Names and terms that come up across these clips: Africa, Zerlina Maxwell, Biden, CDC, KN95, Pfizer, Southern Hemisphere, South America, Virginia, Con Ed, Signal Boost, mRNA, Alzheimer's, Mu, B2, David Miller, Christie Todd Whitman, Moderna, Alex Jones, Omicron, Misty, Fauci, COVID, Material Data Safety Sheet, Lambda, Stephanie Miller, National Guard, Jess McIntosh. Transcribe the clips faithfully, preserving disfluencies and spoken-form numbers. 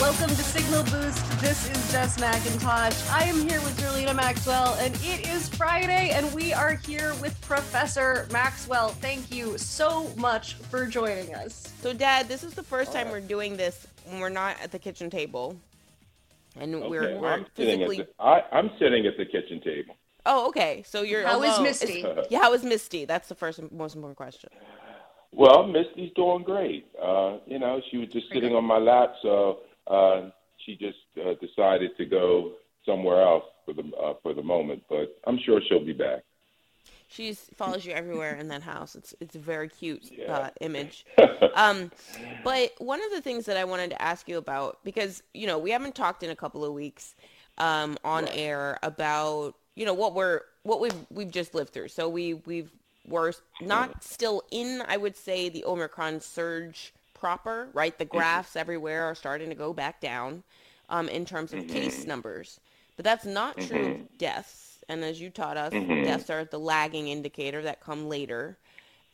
Welcome to Signal Boost. This is Jess McIntosh. I am here with Zerlina Maxwell, and it is Friday, and we are here with Professor Maxwell. Thank you so much for joining us. So, Dad, this is the first all time right. we're doing this when we're not at the kitchen table. And okay, we're, we're I'm physically... Sitting the, I, I'm sitting at the kitchen table. Oh, okay. So you're... How alone. is Misty? Yeah, how is Misty? That's the first and most important question. Well, Misty's doing great. Uh, you know, she was just sitting okay. on my lap, so uh, she just uh, decided to go somewhere else for the uh, for the moment. But I'm sure she'll be back. She follows you everywhere in that house. It's it's a very cute yeah. uh, image. Um, but one of the things that I wanted to ask you about, because, you know, we haven't talked in a couple of weeks um, on right. air about, you know, what we're what we've we've just lived through. So we we've we're not still in, I would say, the Omicron surge proper, right? The graphs mm-hmm. everywhere are starting to go back down um, in terms of mm-hmm. case numbers, but that's not mm-hmm. true of deaths. And as you taught us, mm-hmm. deaths are the lagging indicator that come later.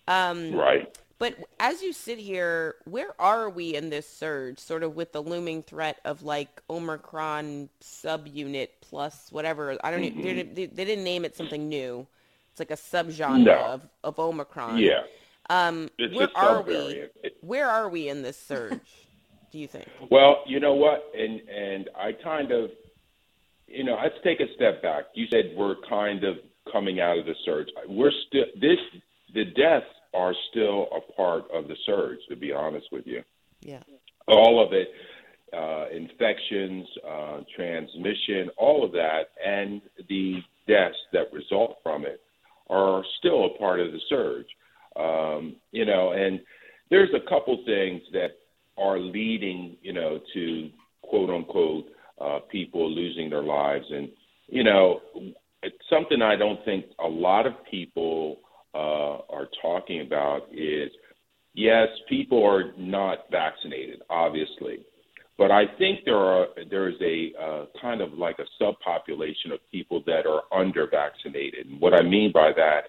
Um, right. But as you sit here, where are we in this surge, sort of with the looming threat of like Omicron subunit plus whatever? I don't mm-hmm. know. They, they didn't name it something new. It's like a subgenre no. of, of Omicron. Yeah. Um, it's where are we? Where are we in this surge, do you think? Well, you know what? And, and I kind of, You know, let's take a step back. You said we're kind of coming out of the surge. We're still this. The deaths are still a part of the surge, to be honest with you. Yeah. All of it, uh, infections, uh, transmission, all of that, and the deaths that result from it are still a part of the surge. Um, you know, and there's a couple things that are leading, you know, to quote unquote. Uh, people losing their lives. And, you know, it's something I don't think a lot of people uh, are talking about is, yes, people are not vaccinated, obviously. But I think there are there is a uh, kind of like a subpopulation of people that are under-vaccinated. And what I mean by that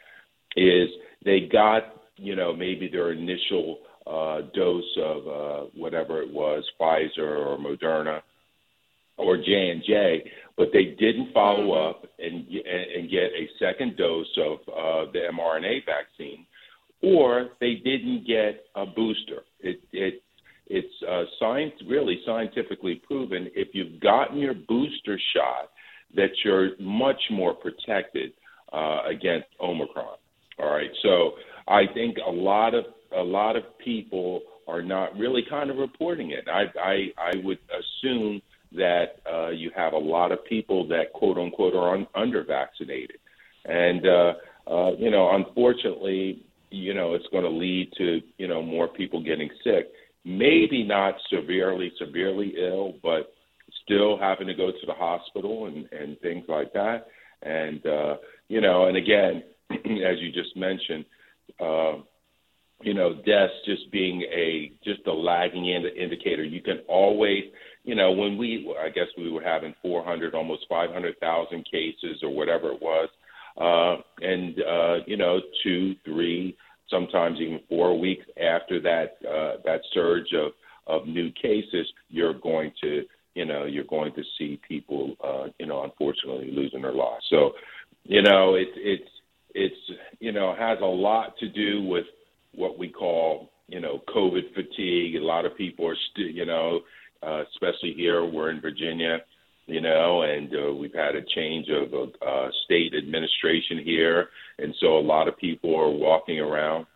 is they got, you know, maybe their initial uh, dose of uh, whatever it was, Pfizer or Moderna, or J and J, but they didn't follow up and, and get a second dose of uh, the mRNA vaccine, or they didn't get a booster. It, it, it's uh, science, really scientifically proven if you've gotten your booster shot that you're much more protected uh, against Omicron. All right, so I think a lot of a lot of people are not really kind of reporting it. I I, I would assume that uh, you have a lot of people that, quote unquote, are un- under-vaccinated. And, uh, uh, you know, unfortunately, you know, it's going to lead to, you know, more people getting sick. Maybe not severely, severely ill, but still having to go to the hospital and, and things like that. And, uh, you know, and again, as you just mentioned, uh, you know, deaths just being a, just a lagging ind- indicator. You can always... You know, when we, I guess we were having four hundred, almost five hundred thousand cases or whatever it was, uh, and, uh, you know, two, three, sometimes even four weeks after that uh, that surge of, of new cases, you're going to, you know, you're going to see people, uh, you know, unfortunately losing their lives. So, you know, it, it's, it's, you know, has a lot to do with what we call, you know, COVID fatigue. A lot of people are still, you know, Uh, especially here, we're in Virginia, you know, and uh, we've had a change of, of uh, state administration here. And so a lot of people are walking around,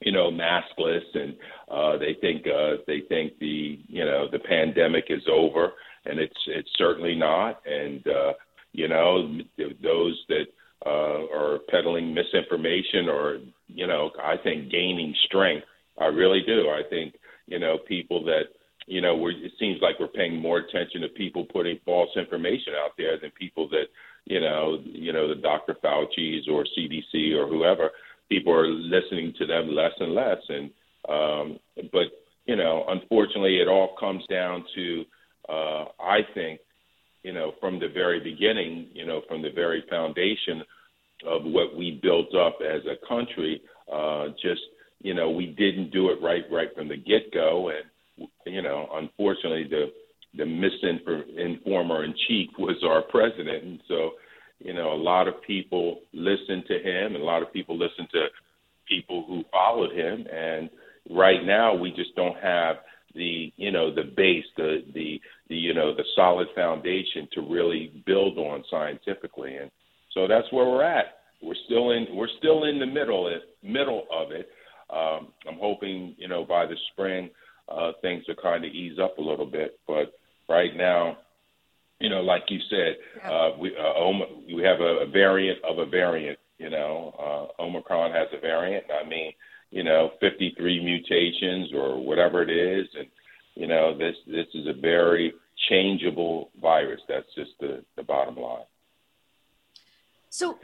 you know, maskless, and uh, they think uh, they think the, you know, the pandemic is over, and it's it's certainly not. And, uh, you know, those that uh, are peddling misinformation or, you know, I think gaining strength. I really do. I think, you know, people that, You know, we're, it seems like we're paying more attention to people putting false information out there than people that, you know, you know, the Doctor Fauci's or C D C or whoever. People are listening to them less and less. And um, but, you know, unfortunately, it all comes down to, uh, I think, you know, from the very beginning, you know, from the very foundation of what we built up as a country, uh, just, you know, we didn't do it right, right from the get-go. And, you know, unfortunately, the the misinformer in chief was our president. And so, you know, a lot of people listened to him, and a lot of people listened to people who followed him. And right now, we just don't have the, you know, the base, the, the, the you know, the solid foundation to really build on scientifically. And so that's where we're at. We're still in, we're still in the middle, middle of it. Um, I'm hoping, you know, by the spring, uh, things will kind of ease up a little bit. But right now, you know, like you said, yeah. uh, we uh, Om- we have a, a variant of a variant, you know. Uh, Omicron has a variant. I mean, you know, fifty-three mutations or whatever it is. And, you know, this this is a very changeable virus. That's just the, the bottom line. So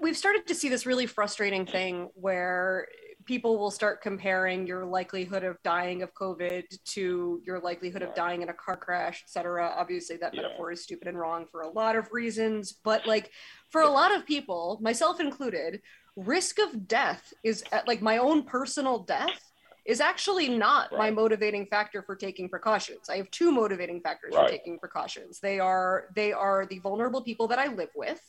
we've started to see this really frustrating thing where people will start comparing your likelihood of dying of COVID to your likelihood of dying in a car crash, et cetera. Obviously, that yeah. metaphor is stupid and wrong for a lot of reasons. But like for yeah. a lot of people, myself included, risk of death is at, like my own personal death is actually not right. my motivating factor for taking precautions. I have two motivating factors right. for taking precautions. They are they are the vulnerable people that I live with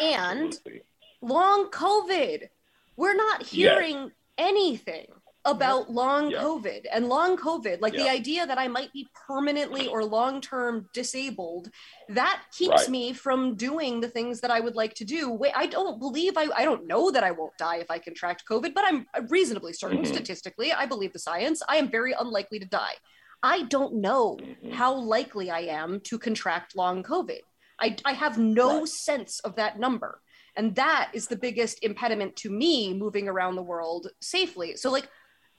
and Absolutely. long COVID. We're not hearing yes. anything about long yeah. COVID and long COVID, like yeah. the idea that I might be permanently or long-term disabled, that keeps right. me from doing the things that I would like to do. Wait, I don't believe, I, I don't know that I won't die if I contract COVID, but I'm reasonably certain mm-hmm. statistically, I believe the science, I am very unlikely to die. I don't know mm-hmm. how likely I am to contract long COVID. I, I have no right. sense of that number. And that is the biggest impediment to me moving around the world safely. So like,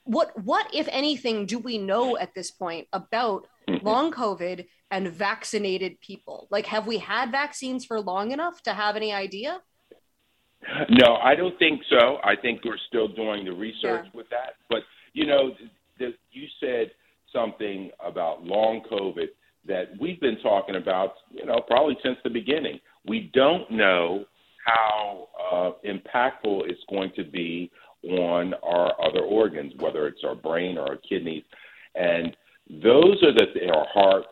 what, what, if anything, do we know at this point about mm-hmm. long COVID and vaccinated people? Like, have we had vaccines for long enough to have any idea? No, I don't think so. I think we're still doing the research yeah. with that. But, you know, the, you said something about long COVID that we've been talking about, you know, probably since the beginning. We don't know how uh, impactful it's going to be on our other organs, whether it's our brain or our kidneys. And those are the th- our heart.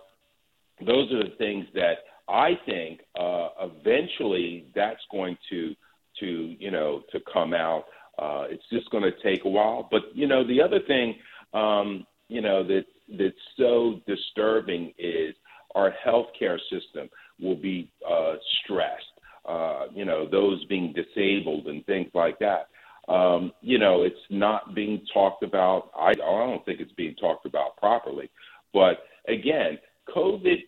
Those are the things that I think uh, eventually that's going to, to, you know, to come out. Uh, it's just going to take a while. But, you know, the other thing, um, you know, that that's so disturbing is our healthcare system will be uh, stressed. Uh, you know, those being disabled and things like that. Um, you know, it's not being talked about. I, I don't think it's being talked about properly. But again, COVID,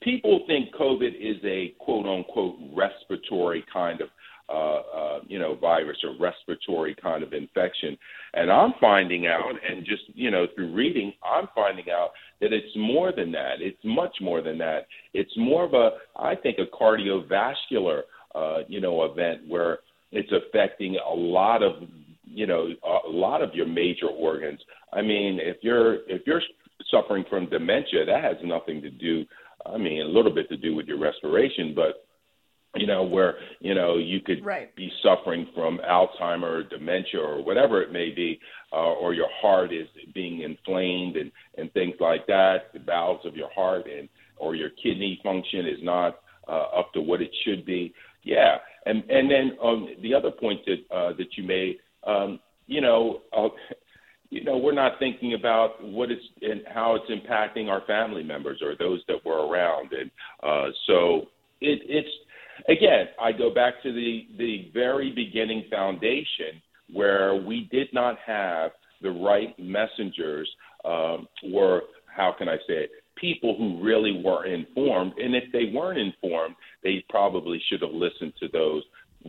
people think COVID is a quote unquote respiratory kind of, uh, uh, you know, virus or respiratory kind of infection. And I'm finding out, and just, you know, through reading, I'm finding out that it's more than that. It's much more than that. It's more of a, I think, a cardiovascular, uh, you know, event where it's affecting a lot of, you know, a lot of your major organs. I mean, if you're if you're suffering from dementia, that has nothing to do, I mean, a little bit to do with your respiration, but, you know, where, you know, you could right. be suffering from Alzheimer's or dementia or whatever it may be, uh, or your heart is being inflamed and, and things like that, the valves of your heart and or your kidney function is not uh, up to what it should be. Yeah. And and then um, the other point that uh, that you made, um, you know, uh, you know, we're not thinking about what it's and how it's impacting our family members or those that were around. And uh, so it, it's, again, I go back to the, the very beginning foundation where we did not have the right messengers um, or, how can I say it, people who really were informed. And if they weren't informed, they probably should have listened to those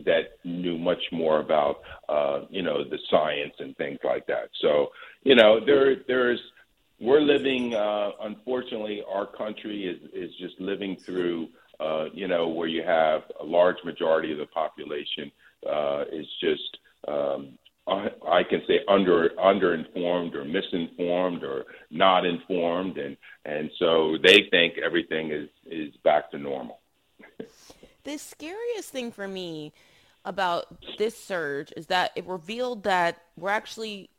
that knew much more about, uh, you know, the science and things like that. So, you know, there there's we're living, uh, unfortunately, our country is, is just living through uh, you know, where you have a large majority of the population uh, is just, um, I can say, under underinformed or misinformed or not informed. And, and so they think everything is, is back to normal. The scariest thing for me about this surge is that it revealed that we're actually,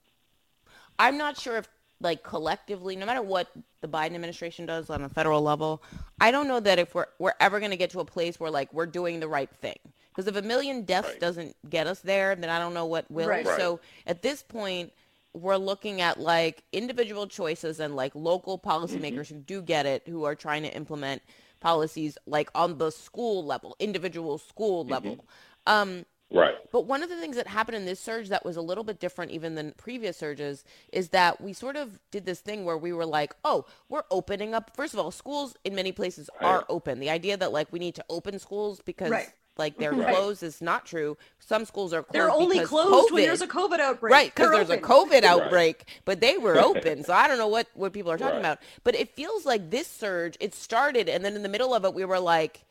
I'm not sure if like collectively, no matter what the Biden administration does on a federal level, I don't know that if we're, we're ever going to get to a place where like we're doing the right thing. Because if a million deaths right. doesn't get us there, then I don't know what will. Right. So at this point, we're looking at like individual choices and like local policymakers mm-hmm. who do get it, who are trying to implement policies like on the school level, individual school mm-hmm. level. Um, right. But one of the things that happened in this surge that was a little bit different even than previous surges is that we sort of did this thing where we were like, oh, we're opening up. First of all, schools in many places right. are open. The idea that like we need to open schools because right. like they're right. closed is not true. Some schools are closed. They're only closed COVID. When there's a COVID outbreak. Right, because there's open. a COVID outbreak, right. but they were open. So I don't know what, what people are talking right. about. But it feels like this surge, it started, and then in the middle of it, we were like,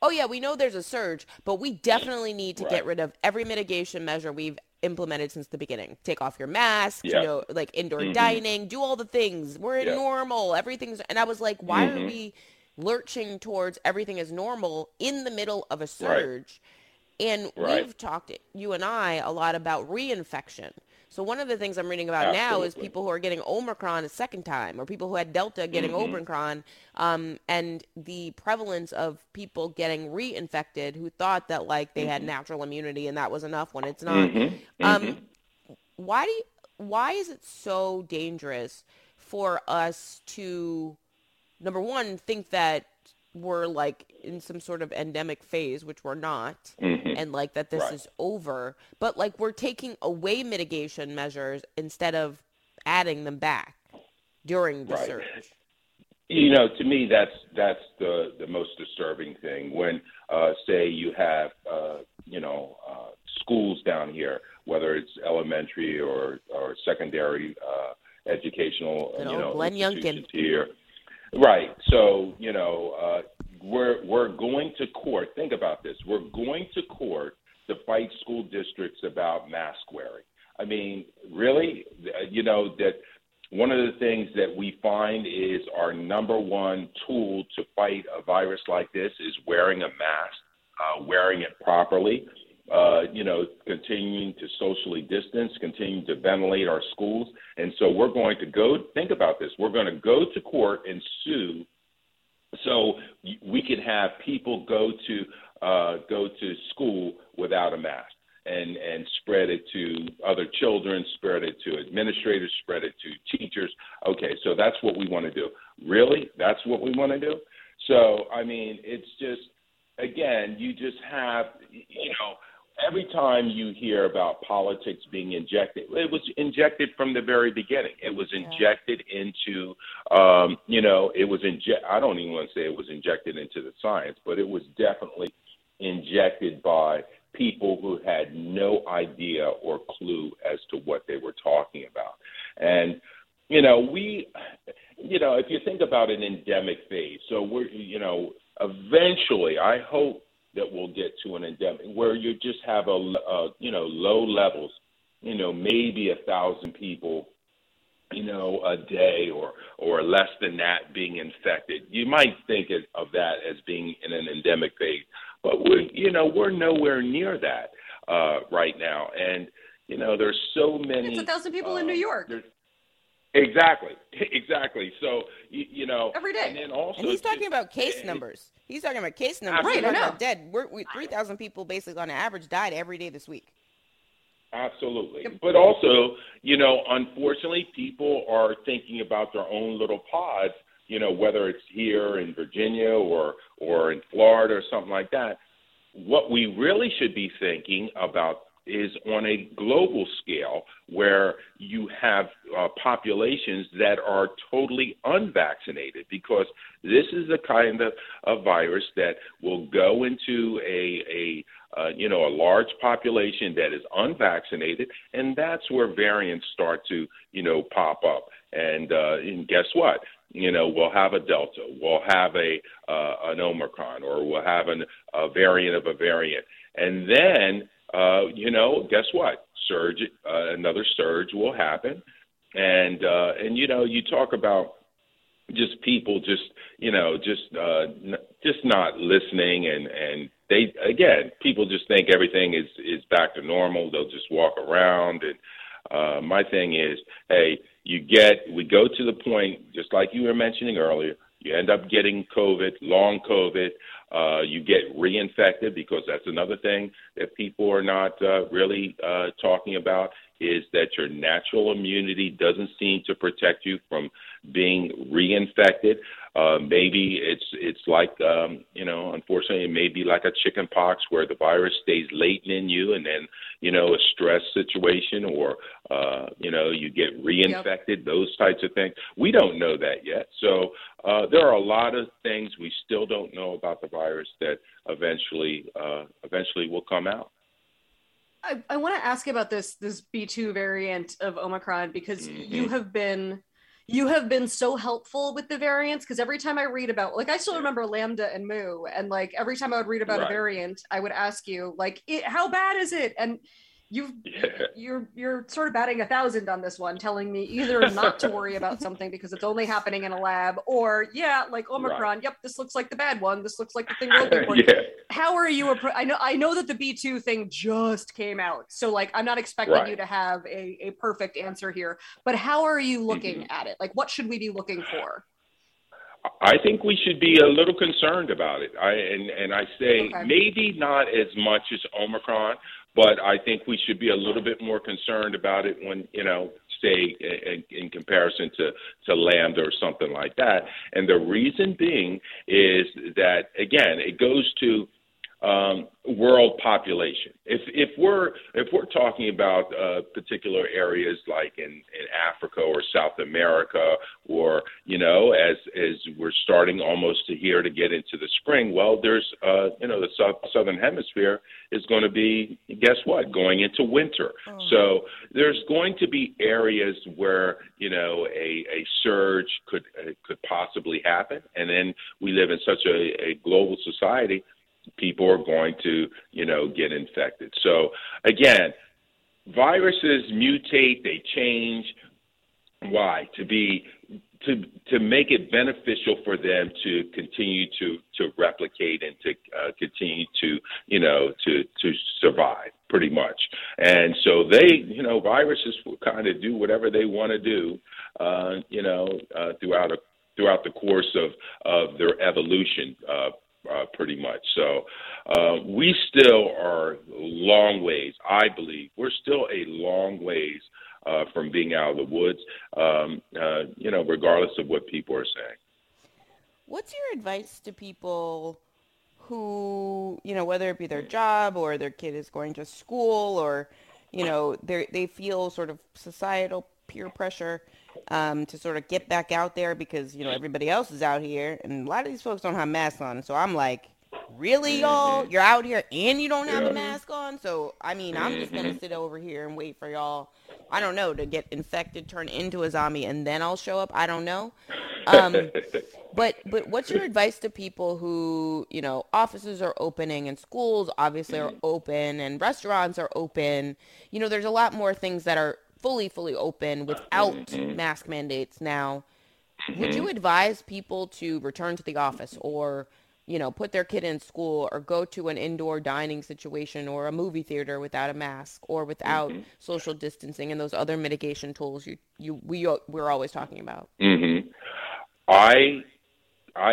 oh, yeah, we know there's a surge, but we definitely need to right. get rid of every mitigation measure we've implemented since the beginning. Take off your mask, yeah. you know, like indoor mm-hmm. dining, do all the things. We're in yeah. normal. Everything's – and I was like, why mm-hmm. are we – lurching towards everything is normal in the middle of a surge. Right. And right. we've talked, you and I, a lot about reinfection. So one of the things I'm reading about Absolutely. now is people who are getting Omicron a second time or people who had Delta getting mm-hmm. Omicron um, and the prevalence of people getting reinfected who thought that like they mm-hmm. had natural immunity and that was enough when it's not. Mm-hmm. Um, mm-hmm. Why do you, why is it so dangerous for us to number one, think that we're like in some sort of endemic phase, which we're not, mm-hmm. and like that this right. is over, but like we're taking away mitigation measures instead of adding them back during the right. surge. You know, to me, that's that's the, the most disturbing thing when, uh, say, you have, uh, you know, uh, schools down here, whether it's elementary or, or secondary uh, educational, Good you know, Glenn institutions Youngkin. Here. Right. So, you know, uh, we're we're going to court. Think about this. We're going to court to fight school districts about mask wearing. I mean, really, you know, that one of the things that we find is our number one tool to fight a virus like this is wearing a mask, uh, wearing it properly, uh, you know, continuing to socially distance, continuing to ventilate our schools. And so we're going to go, think about this, we're going to go to court and sue so we can have people go to uh, go to school without a mask and, and spread it to other children, spread it to administrators, spread it to teachers. Okay, so that's what we want to do. Really? That's what we want to do? So, I mean, it's just, again, you just have, you know, every time you hear about politics being injected, it was injected from the very beginning. It was injected yeah. into, um, you know, it was inject. I don't even want to say it was injected into the science, but it was definitely injected by people who had no idea or clue as to what they were talking about. And, you know, we, you know, if you think about an endemic phase, so we're, you know, eventually, I hope, that we'll get to an endemic where you just have a, a, you know, low levels, you know, maybe a thousand people, you know, a day or or less than that being infected. You might think of that as being in an endemic phase, but we, you know, we're nowhere near that uh, right now. And you know, there's so many. It's a thousand people uh, in New York. Exactly. Exactly. So, you, you know, every day. And then also, and he's talking just, about case numbers. He's talking about case numbers. Right. I know. Dead. We're, we three thousand people basically on average died every day this week. Absolutely. Yep. But also, you know, unfortunately, people are thinking about their own little pods, you know, whether it's here in Virginia or, or in Florida or something like that. What we really should be thinking about is on a global scale where you have uh, populations that are totally unvaccinated because this is the kind of a virus that will go into a, a uh, you know, a large population that is unvaccinated, and that's where variants start to, you know, pop up. And, uh, and guess what? you know, we'll have a Delta, we'll have a uh, an Omicron, or we'll have an, a variant of a variant. And then, uh, you know, guess what? Surge, uh, another surge will happen. And, uh, and you know, you talk about just people just, you know, just uh, n- just not listening. And, and they, again, people just think everything is, is back to normal. They'll just walk around. And uh, my thing is, hey, you get, we go to the point, just like you were mentioning earlier, you end up getting COVID, long COVID. Uh, you get reinfected, because that's another thing that people are not uh, really uh, talking about, is that your natural immunity doesn't seem to protect you from being reinfected. Uh, maybe it's it's like, um, you know, unfortunately, it may be like a chicken pox, where the virus stays latent in you, and then, you know, a stress situation, or, uh, you know, you get reinfected, yep. Those types of things. We don't know that yet. So uh, there are a lot of things we still don't know about the virus that eventually, uh, eventually will come out. I, I want to ask about this this B two variant of Omicron, because mm-hmm. you have been you have been so helpful with the variants, because every time I read about, like, I still remember Lambda and Mu, and like every time I would read about right. a variant, I would ask you, like, it, how bad is it? And you've yeah. you're you're sort of batting a thousand on this one, telling me either not to worry about something because it's only happening in a lab, or yeah, like Omicron, right. yep, this looks like the bad one, this looks like the thing we're looking for. yeah. How are you appro- I know I know that the B two thing just came out, so like I'm not expecting right. you to have a, a perfect answer here, but how are you looking mm-hmm. at it? Like, what should we be looking for? I think we should be a little concerned about it. I and, and I say okay. maybe not as much as Omicron, but I think we should be a little bit more concerned about it when, you know, say in, in comparison to, to Lambda or something like that. And the reason being is that, again, it goes to um, world population. If if we're if we're talking about uh, particular areas like in, in Africa or South America, or, you know, as as we're starting almost to here to get into the spring, well, there's uh, you know, the sub- Southern Hemisphere is going to be, guess what, going into winter. Oh. So there's going to be areas where, you know, a, a surge could uh, could possibly happen, and then we live in such a, a global society. People are going to, you know, get infected. So, again, viruses mutate, they change. Why? To be to to make it beneficial for them to continue to, to replicate and to uh, continue to, you know, to, to survive, pretty much. And so they, you know, viruses will kind of do whatever they want to do, uh, you know, uh, throughout a, throughout the course of, of their evolution uh Uh, pretty much. So uh, we still are long ways, I believe. We're still a long ways uh, from being out of the woods, um, uh, you know, regardless of what people are saying. What's your advice to people who, you know, whether it be their job or their kid is going to school, or, you know, they feel sort of societal peer pressure um, to sort of get back out there because, you know, everybody else is out here, and a lot of these folks don't have masks on. So I'm like, really, y'all? You're out here and you don't have yeah. a mask on? So, I mean, I'm just going to sit over here and wait for y'all, I don't know, to get infected, turn into a zombie, and then I'll show up. I don't know. Um, but but what's your advice to people who, you know, offices are opening and schools obviously are open and restaurants are open. You know, there's a lot more things that are fully, fully open without mm-hmm. mask mandates now. Mm-hmm. Would you advise people to return to the office, or, you know, put their kid in school, or go to an indoor dining situation or a movie theater without a mask, or without mm-hmm. social distancing and those other mitigation tools you, you we we're always talking about? Mm-hmm. I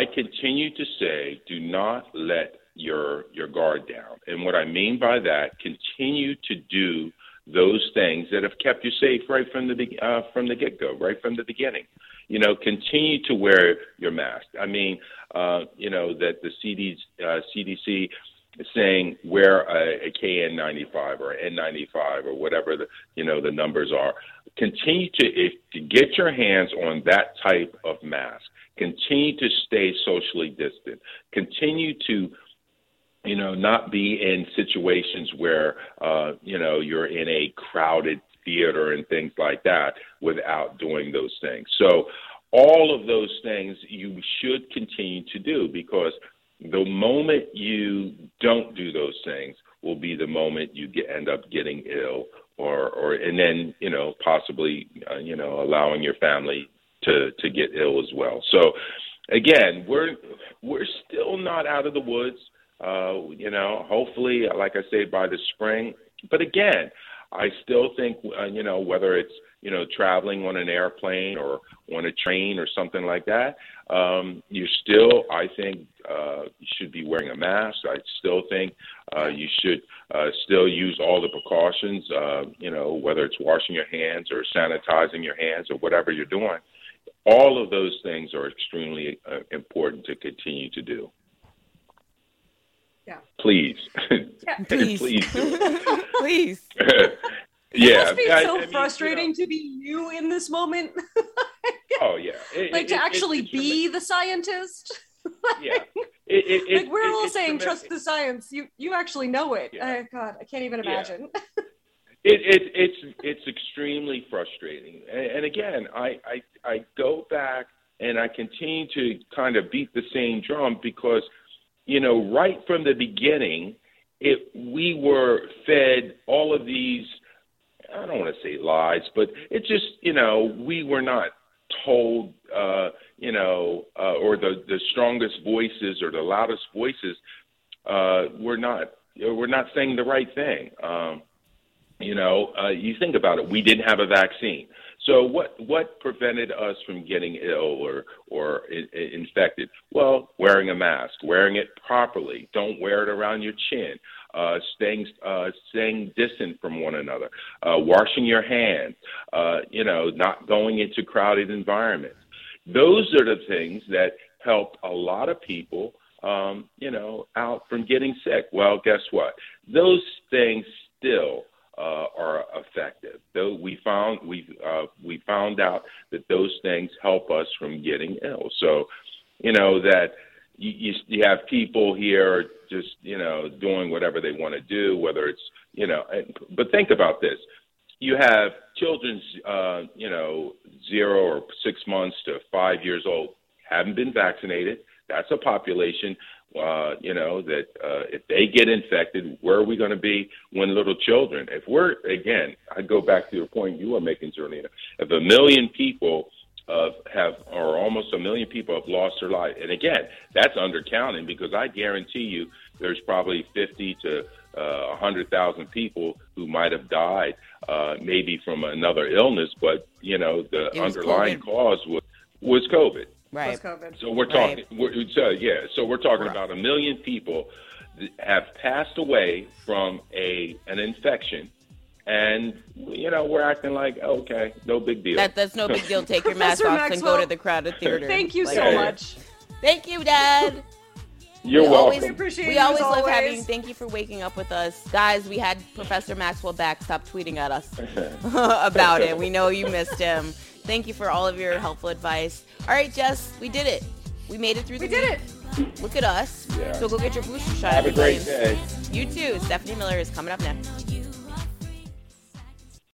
I continue to say, do not let your your guard down. And what I mean by that, continue to do those things that have kept you safe right from the uh, from the get-go, right from the beginning. You know, continue to wear your mask. I mean, uh, you know, that the C D, uh, C D C is saying wear a, a K N ninety-five or N ninety-five or whatever, the, you know, the numbers are. Continue to, if, to get your hands on that type of mask. Continue to stay socially distant. Continue to You know, not be in situations where, uh, you know, you're in a crowded theater and things like that without doing those things. So all of those things you should continue to do, because the moment you don't do those things will be the moment you get, end up getting ill, or, or and then, you know, possibly, uh, you know, allowing your family to, to get ill as well. So, again, we're we're still not out of the woods, uh, you know, hopefully, like I say, by the spring. But, again, I still think, uh, you know, whether it's, you know, traveling on an airplane or on a train or something like that, um, you still, I think, uh, you should be wearing a mask. I still think uh, you should uh, still use all the precautions, uh, you know, whether it's washing your hands or sanitizing your hands or whatever you're doing. All of those things are extremely uh, important to continue to do. Yeah. Please. Yeah, please. Please. do it. Please. Yeah, it must be so I, I frustrating mean, you know, to be you in this moment. Oh yeah, it, like it, to it, actually it, be the scientist. Like, yeah, it, it, like we're it, all saying, trust the science. You you actually know it. Yeah. Oh God, I can't even imagine. Yeah. it, it it's it's extremely frustrating, and, and again, I, I I go back and I continue to kind of beat the same drum because, you know, right from the beginning, it we were fed all of these. I don't want to say lies, but it's just, you know, we were not told, uh, you know, uh, or the, the strongest voices or the loudest voices uh, were not, were not saying the right thing. Um, you know, uh, you think about it, we didn't have a vaccine. So what, what prevented us from getting ill or, or I- infected? Well, wearing a mask, wearing it properly. Don't wear it around your chin. Uh, staying, uh, staying distant from one another, uh, washing your hands, uh, you know, not going into crowded environments. Those are the things that helped a lot of people, um, you know, out from getting sick. Well, guess what? Those things still uh, are effective. Though we found we uh, we found out that those things help us from getting ill. So, you know, that you, you, you have people here just, you know, doing whatever they want to do, whether it's, you know, but think about this. You have children, uh, you know, zero or six months to five years old, haven't been vaccinated. That's a population, uh, you know, that uh, if they get infected, where are we going to be when little children? If we're, again, I go back to the point you were making, Zerlina, if a million people Of have or almost a million people have lost their life, and again, that's undercounting because I guarantee you, there's probably fifty to uh, a hundred thousand people who might have died, uh, maybe from another illness, but you know the underlying COVID. cause was was COVID. Right. Was COVID. So we're talking, right. we're, so, yeah. So we're talking right. about a million people that have passed away from a an infection. And, you know, we're acting like, okay, no big deal. That, that's no big deal. Take your mask off Maxwell. And go to the crowded theater. Thank you like, so yeah. much. Thank you, Dad. You're we welcome. Always, we appreciate We always love always. having you. Thank you for waking up with us. Guys, we had Professor Maxwell back. Stop tweeting at us about it. We know you missed him. Thank you for all of your helpful advice. All right, Jess, we did it. We made it through the we week. We did it. Look at us. Yeah. So go get your booster shot. Have a great day. You too. Stephanie Miller is coming up next.